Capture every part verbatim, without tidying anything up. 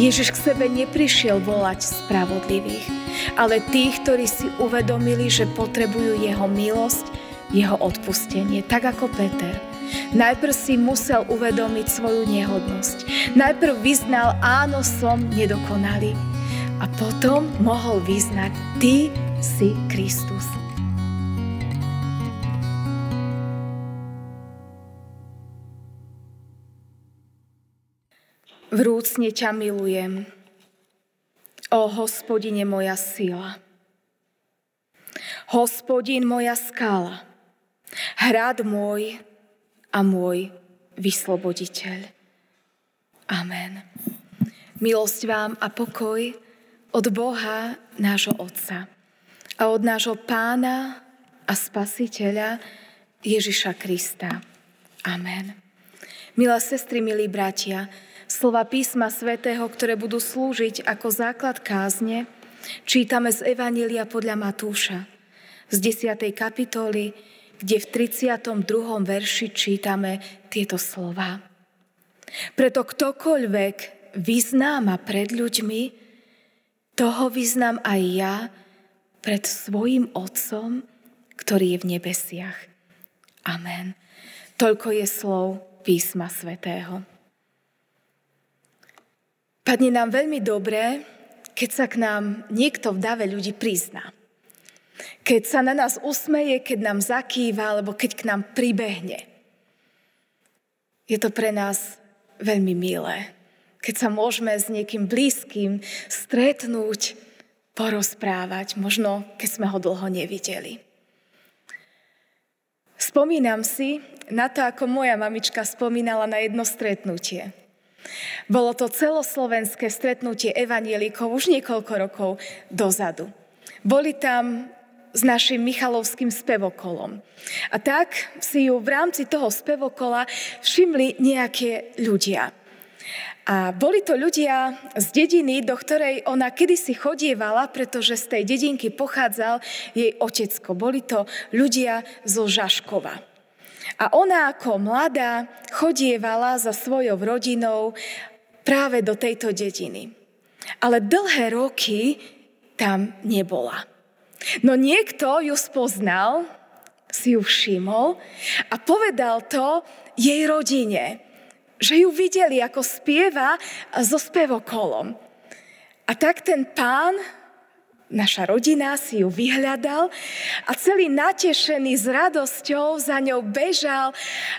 Ježiš k sebe neprišiel volať spravodlivých, ale tých, ktorí si uvedomili, že potrebujú jeho milosť, jeho odpustenie, tak ako Peter. Najprv si musel uvedomiť svoju nehodnosť. Najprv vyznal, áno, som nedokonalý. A potom mohol vyznať, ty si Kristus. Vrúcne ťa milujem, ó Hospodine moja sila, Hospodin moja skála, hrad môj a môj vysloboditeľ. Amen. Milosť vám a pokoj od Boha, nášho Otca, a od nášho Pána a Spasiteľa Ježiša Krista. Amen. Milé sestry, milí bratia, slova písma svätého, ktoré budú slúžiť ako základ kázne, čítame z Evanjelia podľa Matúša, z desiatej kapitoly, kde v tridsiatom druhom verši čítame tieto slova. Preto ktokoľvek vyzná ma pred ľuďmi, toho vyznám aj ja pred svojim Otcom, ktorý je v nebesiach. Amen. Toľko je slov písma svätého. Padne nám veľmi dobre, keď sa k nám niekto v dave ľudí prizná. Keď sa na nás usmeje, keď nám zakýva, alebo keď k nám pribehne. Je to pre nás veľmi milé, keď sa môžeme s niekým blízkym stretnúť, porozprávať, možno keď sme ho dlho nevideli. Spomínam si na to, ako moja mamička spomínala na jedno stretnutie. Bolo to celoslovenské stretnutie evanjelikov už niekoľko rokov dozadu. Boli tam s našim Michalovským spevokolom. A tak si ju v rámci toho spevokola všimli nejaké ľudia. A boli to ľudia z dediny, do ktorej ona kedysi chodievala, pretože z tej dedinky pochádzal jej otecko. Boli to ľudia zo Žaškova. A ona ako mladá chodievala za svojou rodinou práve do tejto dediny. Ale dlhé roky tam nebola. No niekto ju spoznal, si ju všimol a povedal to jej rodine, že ju videli, ako spieva so spevokolom. A tak ten pán, naša rodina, si ju vyhľadal a celý natešený s radosťou za ňou bežal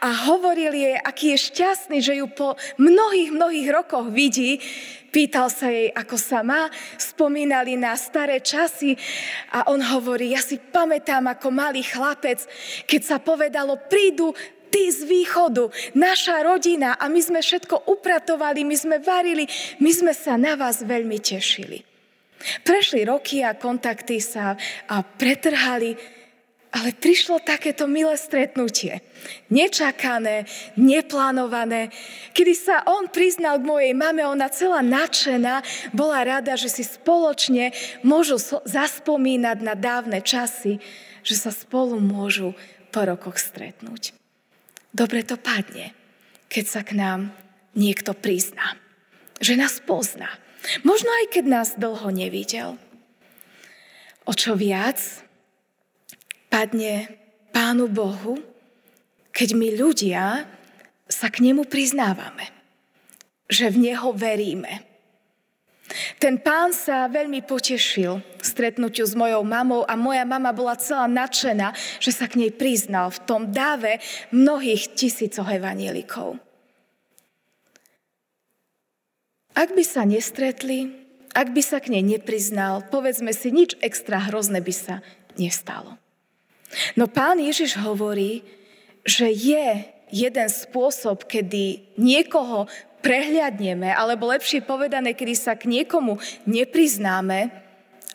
a hovoril jej, aký je šťastný, že ju po mnohých, mnohých rokoch vidí. Pýtal sa jej, ako sa má, spomínali na staré časy a on hovorí, ja si pamätám ako malý chlapec, keď sa povedalo, prídu tí z východu, naša rodina a my sme všetko upratovali, my sme varili, my sme sa na vás veľmi tešili. Prešli roky a kontakty sa a pretrhali, ale prišlo takéto milé stretnutie. Nečakané, neplánované. Kedy sa on priznal k mojej mame, ona celá nadšená, bola rada, že si spoločne môžu zaspomínať na dávne časy, že sa spolu môžu po rokoch stretnúť. Dobre to padne, keď sa k nám niekto prizná, že nás pozná. Možno aj keď nás dlho nevidel. O čo viac padne Pánu Bohu, keď my ľudia sa k nemu priznávame, že v neho veríme. Ten pán sa veľmi potešil stretnutiu s mojou mamou a moja mama bola celá nadšená, že sa k nej priznal v tom dáve mnohých tisícoch evanjelikov. Ak by sa nestretli, ak by sa k nej nepriznal, povedzme si, nič extra hrozné by sa nestalo. No Pán Ježiš hovorí, že je jeden spôsob, kedy niekoho prehľadneme, alebo lepšie povedané, kedy sa k niekomu nepriznáme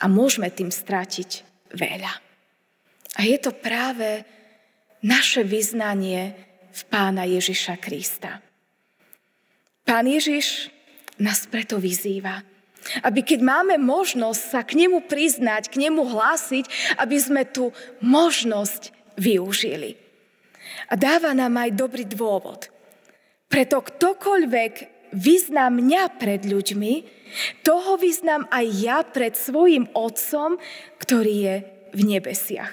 a môžeme tým stratiť veľa. A je to práve naše vyznanie v Pána Ježiša Krista. Pán Ježiš nás preto vyzýva, aby keď máme možnosť sa k nemu priznať, k nemu hlásiť, aby sme tú možnosť využili. A dáva nám aj dobrý dôvod. Preto ktokoľvek vyzná mňa pred ľuďmi, toho vyznám aj ja pred svojim Otcom, ktorý je v nebesiach.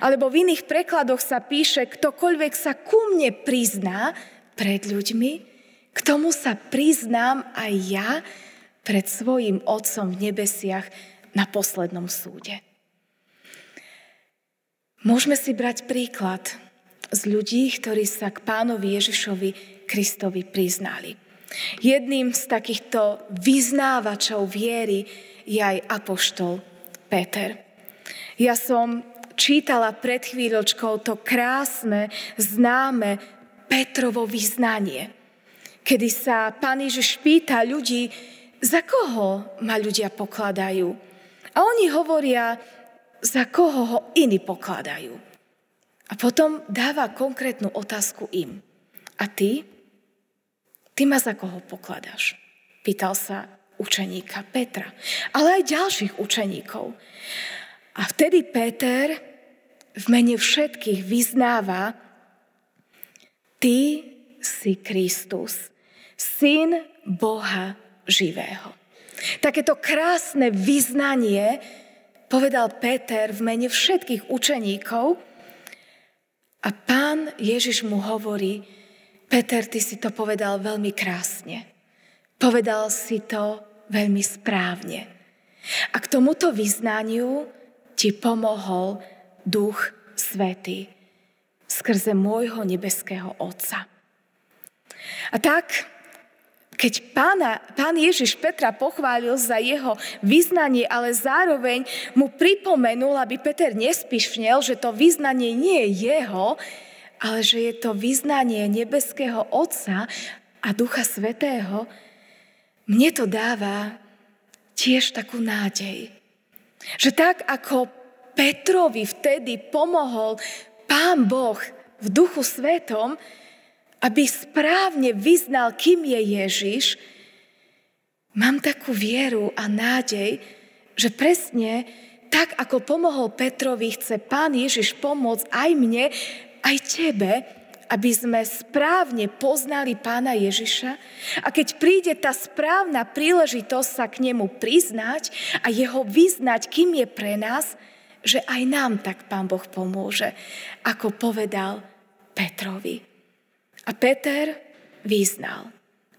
Alebo v iných prekladoch sa píše, ktokoľvek sa ku mne prizná pred ľuďmi, k tomu sa priznám aj ja pred svojim Otcom v nebesiach na poslednom súde. Môžeme si brať príklad z ľudí, ktorí sa k Pánovi Ježišovi Kristovi priznali. Jedným z takýchto vyznávačov viery je aj apoštol Peter. Ja som čítala pred chvíľočkou to krásne, známe Petrovo vyznanie, kedy sa Pán Ježiš pýta ľudí, za koho ma ľudia pokladajú. A oni hovoria, za koho ho iní pokladajú. A potom dáva konkrétnu otázku im. A ty? Ty ma za koho pokladáš? Pýtal sa učeníka Petra, ale aj ďalších učeníkov. A vtedy Peter v mene všetkých vyznáva, ty si Kristus, syn Boha živého. Takéto krásne vyznanie povedal Peter v mene všetkých učeníkov a Pán Ježiš mu hovorí, Peter, ty si to povedal veľmi krásne. Povedal si to veľmi správne. A k tomuto vyznaniu ti pomohol Duch Svätý skrze môjho nebeského Otca. A tak, keď pána, pán Ježiš Petra pochválil za jeho vyznanie, ale zároveň mu pripomenul, aby Peter nespišnel, že to vyznanie nie je jeho, ale že je to vyznanie nebeského Otca a Ducha Svätého, mne to dáva tiež takú nádej. Že tak, ako Petrovi vtedy pomohol Pán Boh v Duchu Svätom, aby správne vyznal, kým je Ježiš, mám takú vieru a nádej, že presne tak, ako pomohol Petrovi, chce Pán Ježiš pomôcť aj mne, aj tebe, aby sme správne poznali Pána Ježiša a keď príde tá správna príležitosť sa k nemu priznať a jeho vyznať, kým je pre nás, že aj nám tak Pán Boh pomôže, ako povedal Petrovi. A Peter vyznal,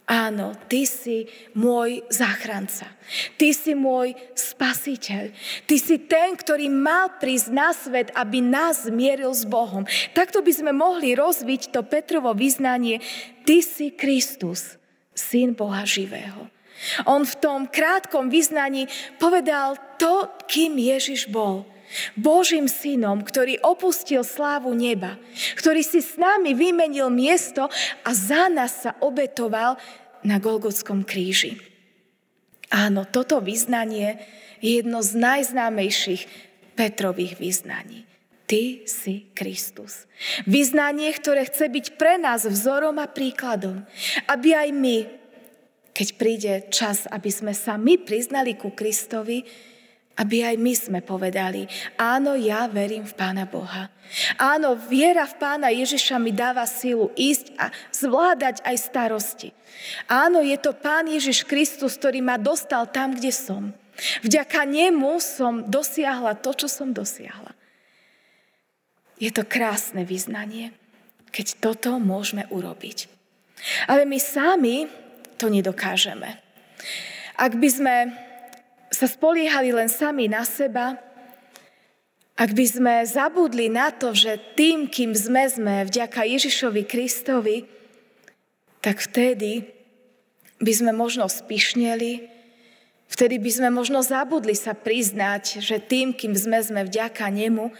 áno, ty si môj záchranca, ty si môj spasiteľ, ty si ten, ktorý mal prísť na svet, aby nás zmieril s Bohom. Takto by sme mohli rozviť to Petrovo vyznanie, ty si Kristus, syn Boha živého. On v tom krátkom vyznaní povedal to, kým Ježiš bol. Božím synom, ktorý opustil slávu neba, ktorý si s nami vymenil miesto a za nás sa obetoval na Golgotskom kríži. Áno, toto vyznanie je jedno z najznámejších Petrových vyznaní. Ty si Kristus. Vyznanie, ktoré chce byť pre nás vzorom a príkladom, aby aj my, keď príde čas, aby sme sa my priznali ku Kristovi, aby aj my sme povedali, áno, ja verím v Pána Boha. Áno, viera v Pána Ježiša mi dáva silu ísť a zvládať aj starosti. Áno, je to Pán Ježiš Kristus, ktorý ma dostal tam, kde som. Vďaka nemu som dosiahla to, čo som dosiahla. Je to krásne vyznanie, keď toto môžeme urobiť. Ale my sami to nedokážeme. Ak by sme sa spoliehali len sami na seba, ak by sme zabudli na to, že tým, kým sme sme vďaka Ježišovi Kristovi, tak vtedy by sme možno spišneli, vtedy by sme možno zabudli sa priznať, že tým, kým sme sme vďaka nemu,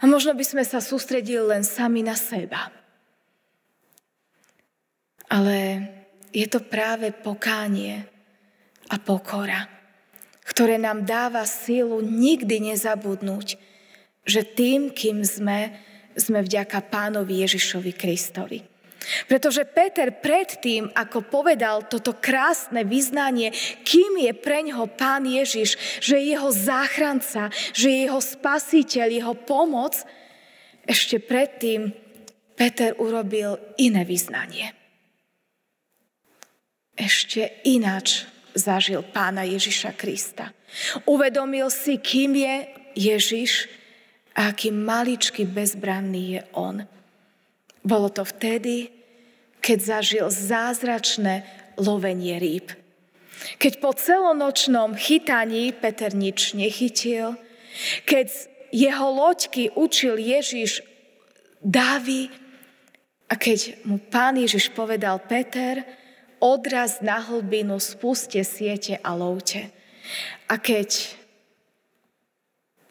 a možno by sme sa sústredili len sami na seba. Ale je to práve pokánie a pokora, ktoré nám dáva sílu nikdy nezabudnúť, že tým, kým sme, sme vďaka Pánovi Ježišovi Kristovi. Pretože Peter predtým, ako povedal toto krásne vyznanie, kým je preňho Pán Ježiš, že je jeho záchranca, že je jeho spasiteľ, jeho pomoc, ešte predtým Peter urobil iné vyznanie. ešte ináč zažil Pána Ježiša Krista. Uvedomil si, kým je Ježiš a aký maličký bezbranný je on. Bolo to vtedy, keď zažil zázračné lovenie rýb. Keď po celonočnom chytaní Peter nič nechytil, keď jeho loďky učil Ježiš davy a keď mu Pán Ježiš povedal: Peter, odraz na hlbinu, spuste siete a lovte. A keď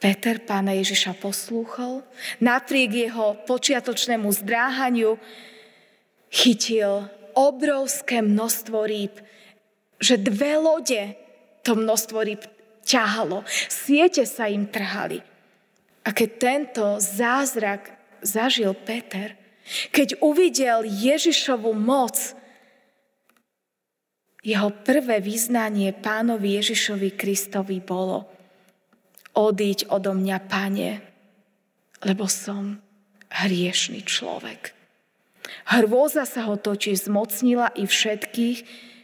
Peter Pána Ježiša poslúchol, napriek jeho počiatočnému zdráhaniu chytil obrovské množstvo rýb, že dve lode to množstvo rýb ťahalo, siete sa im trhali. A keď tento zázrak zažil Peter, keď uvidel Ježišovu moc, jeho prvé vyznanie Pánovi Ježišovi Kristovi bolo: Odíď odo mňa, Pane, lebo som hriešný človek. Hrôza sa ho totiž zmocnila i všetkých,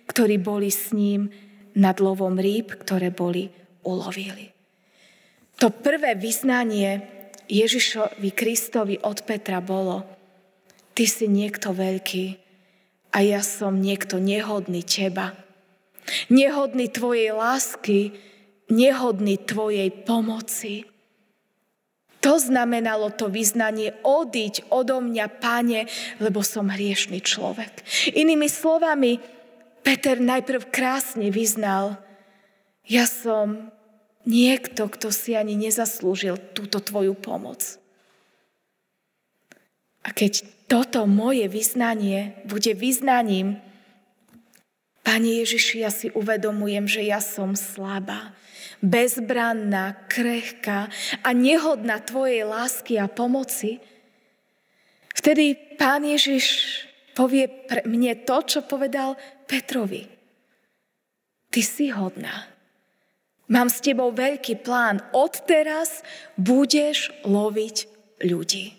ktorí boli s ním nad lovom rýb, ktoré boli ulovili. To prvé vyznanie Ježišovi Kristovi od Petra bolo: Ty si niekto veľký a ja som niekto nehodný teba. Nehodný tvojej lásky, nehodný tvojej pomoci. To znamenalo to vyznanie: odíď odo mňa, Pane, lebo som hriešný človek. Inými slovami, Peter najprv krásne vyznal: ja som niekto, kto si ani nezaslúžil túto tvoju pomoc. A keď toto moje vyznanie bude vyznaním: Pane Ježiši, ja si uvedomujem, že ja som slabá, bezbranná, krehká a nehodná tvojej lásky a pomoci, vtedy Pán Ježiš povie mne to, čo povedal Petrovi: Ty si hodná. Mám s tebou veľký plán. Odteraz budeš loviť ľudí.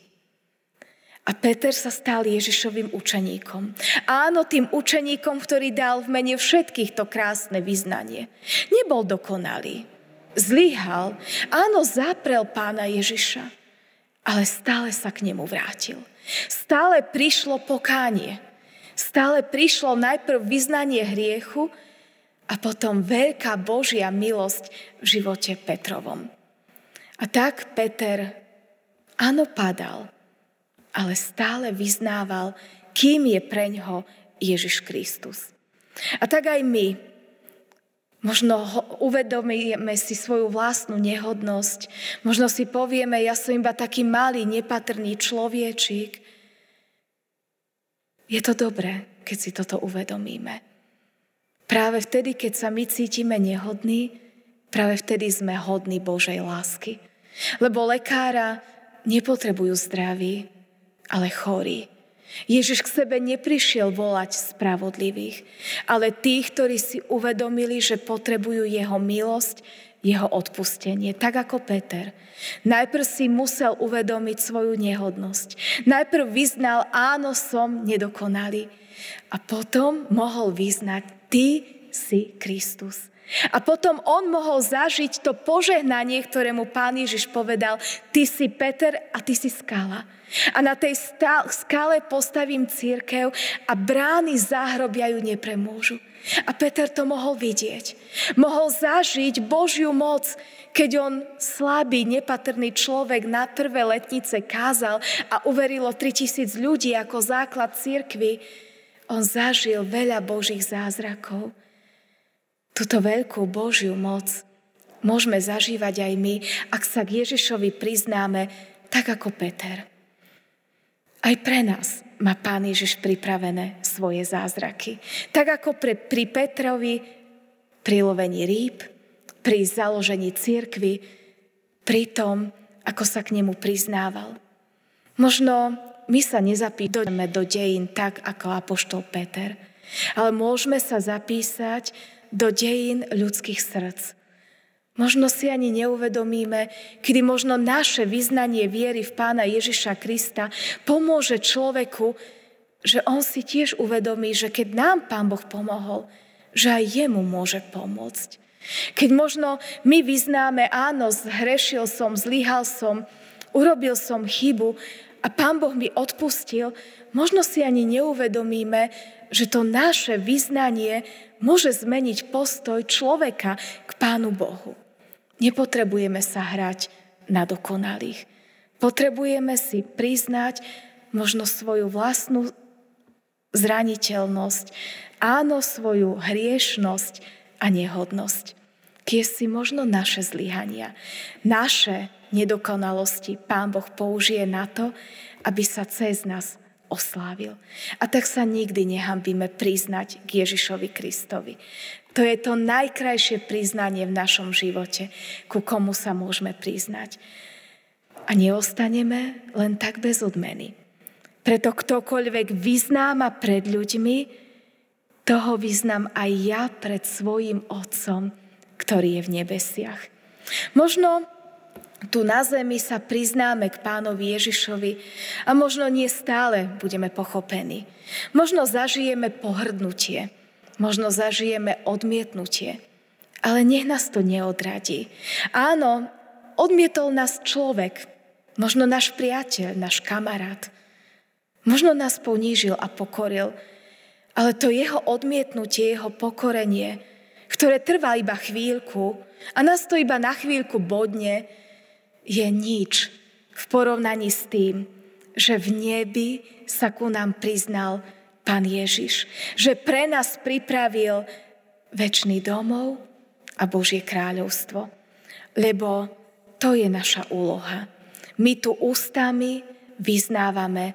A Peter sa stal Ježišovým učeníkom. Áno, tým učeníkom, ktorý dal v mene všetkých to krásne vyznanie. Nebol dokonalý. Zlyhal. Áno, zaprel Pána Ježiša. Ale stále sa k nemu vrátil. Stále prišlo pokánie. Stále prišlo najprv vyznanie hriechu a potom veľká Božia milosť v živote Petrovom. A tak Peter, áno, padal, ale stále vyznával, kým je preňho Ježiš Kristus. A tak aj my, možno uvedomíme si svoju vlastnú nehodnosť, možno si povieme: ja som iba taký malý, nepatrný človečik. Je to dobré, keď si toto uvedomíme. Práve vtedy, keď sa my cítime nehodní, práve vtedy sme hodní Božej lásky. Lebo lekára nepotrebujú zdraví, ale chorí. Ježiš k sebe neprišiel volať spravodlivých, ale tých, ktorí si uvedomili, že potrebujú jeho milosť, jeho odpustenie. Tak ako Peter. Najprv si musel uvedomiť svoju nehodnosť. Najprv vyznal: áno, som nedokonalý. A potom mohol vyznať: Ty si Kristus. A potom on mohol zažiť to požehnanie, ktorému Pán Ježiš povedal: Ty si Peter a ty si skala. A na tej skale postavím cirkev a brány záhrobia ju nepremôžu. A Peter to mohol vidieť. Mohol zažiť Božiu moc, keď on, slabý, nepatrný človek, na prvé letnice kázal a uverilo tritisíc ľudí ako základ cirkvi. On zažil veľa Božích zázrakov. Túto veľkú Božiu moc môžeme zažívať aj my, ak sa k Ježišovi priznáme tak ako Peter. Aj pre nás má Pán Ježiš pripravené svoje zázraky. Tak ako pre, pri Petrovi, pri lovení rýb, pri založení cirkvi, pri tom, ako sa k nemu priznával. Možno my sa nezapíšeme do dejín tak ako apoštol Peter, ale môžeme sa zapísať do dejín ľudských srdc. Možno si ani neuvedomíme, kedy možno naše vyznanie viery v Pána Ježiša Krista pomôže človeku, že on si tiež uvedomí, že keď nám Pán Boh pomohol, že aj jemu môže pomôcť. Keď možno my vyznáme, áno, zhrešil som, zlyhal som, urobil som chybu a Pán Boh mi odpustil, možno si ani neuvedomíme, že to naše vyznanie môže zmeniť postoj človeka k Pánu Bohu. Nepotrebujeme sa hrať na dokonalých. Potrebujeme si priznať možno svoju vlastnú zraniteľnosť, áno, svoju hriešnosť a nehodnosť. Kiež si možno naše zlyhania, naše nedokonalosti Pán Boh použije na to, aby sa cez nás oslávil. A tak sa nikdy nehanbíme priznať k Ježišovi Kristovi. To je to najkrajšie priznanie v našom živote, ku komu sa môžeme priznať. A neostaneme len tak bez odmeny. Preto ktokoľvek vyznáma pred ľuďmi, toho vyznám aj ja pred svojim Otcom, ktorý je v nebesiach. Možno tu na zemi sa priznáme k Pánovi Ježišovi a možno nie stále budeme pochopení. Možno zažijeme pohrdnutie. Možno zažijeme odmietnutie, ale nech nás to neodradí. Áno, odmietol nás človek, možno náš priateľ, náš kamarát. Možno nás ponížil a pokoril, ale to jeho odmietnutie, jeho pokorenie, ktoré trvá iba chvíľku a nás to iba na chvíľku bodne, je nič v porovnaní s tým, že v nebi sa ku nám priznal Pán Ježiš, že pre nás pripravil večný domov a Božie kráľovstvo. Lebo to je naša úloha. My tu ústami vyznávame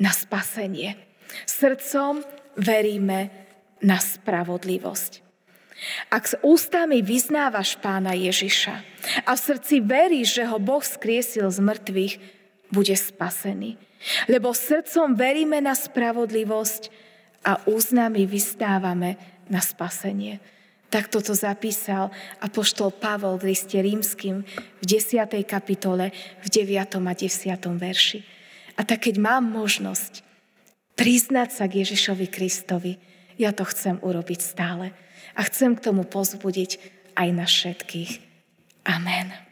na spasenie. Srdcom veríme na spravodlivosť. Ak s ústami vyznávaš Pána Ježiša a v srdci veríš, že ho Boh skriesil z mŕtvych, bude spasený. Lebo srdcom veríme na spravodlivosť a ústami vystávame na spasenie. Tak toto zapísal apoštol Pavel v liste Rímskym v desiatej kapitole v deviatom a desiatom verši. A tak keď mám možnosť priznať sa k Ježišovi Kristovi, ja to chcem urobiť stále a chcem k tomu pozbudiť aj nás všetkých. Amen.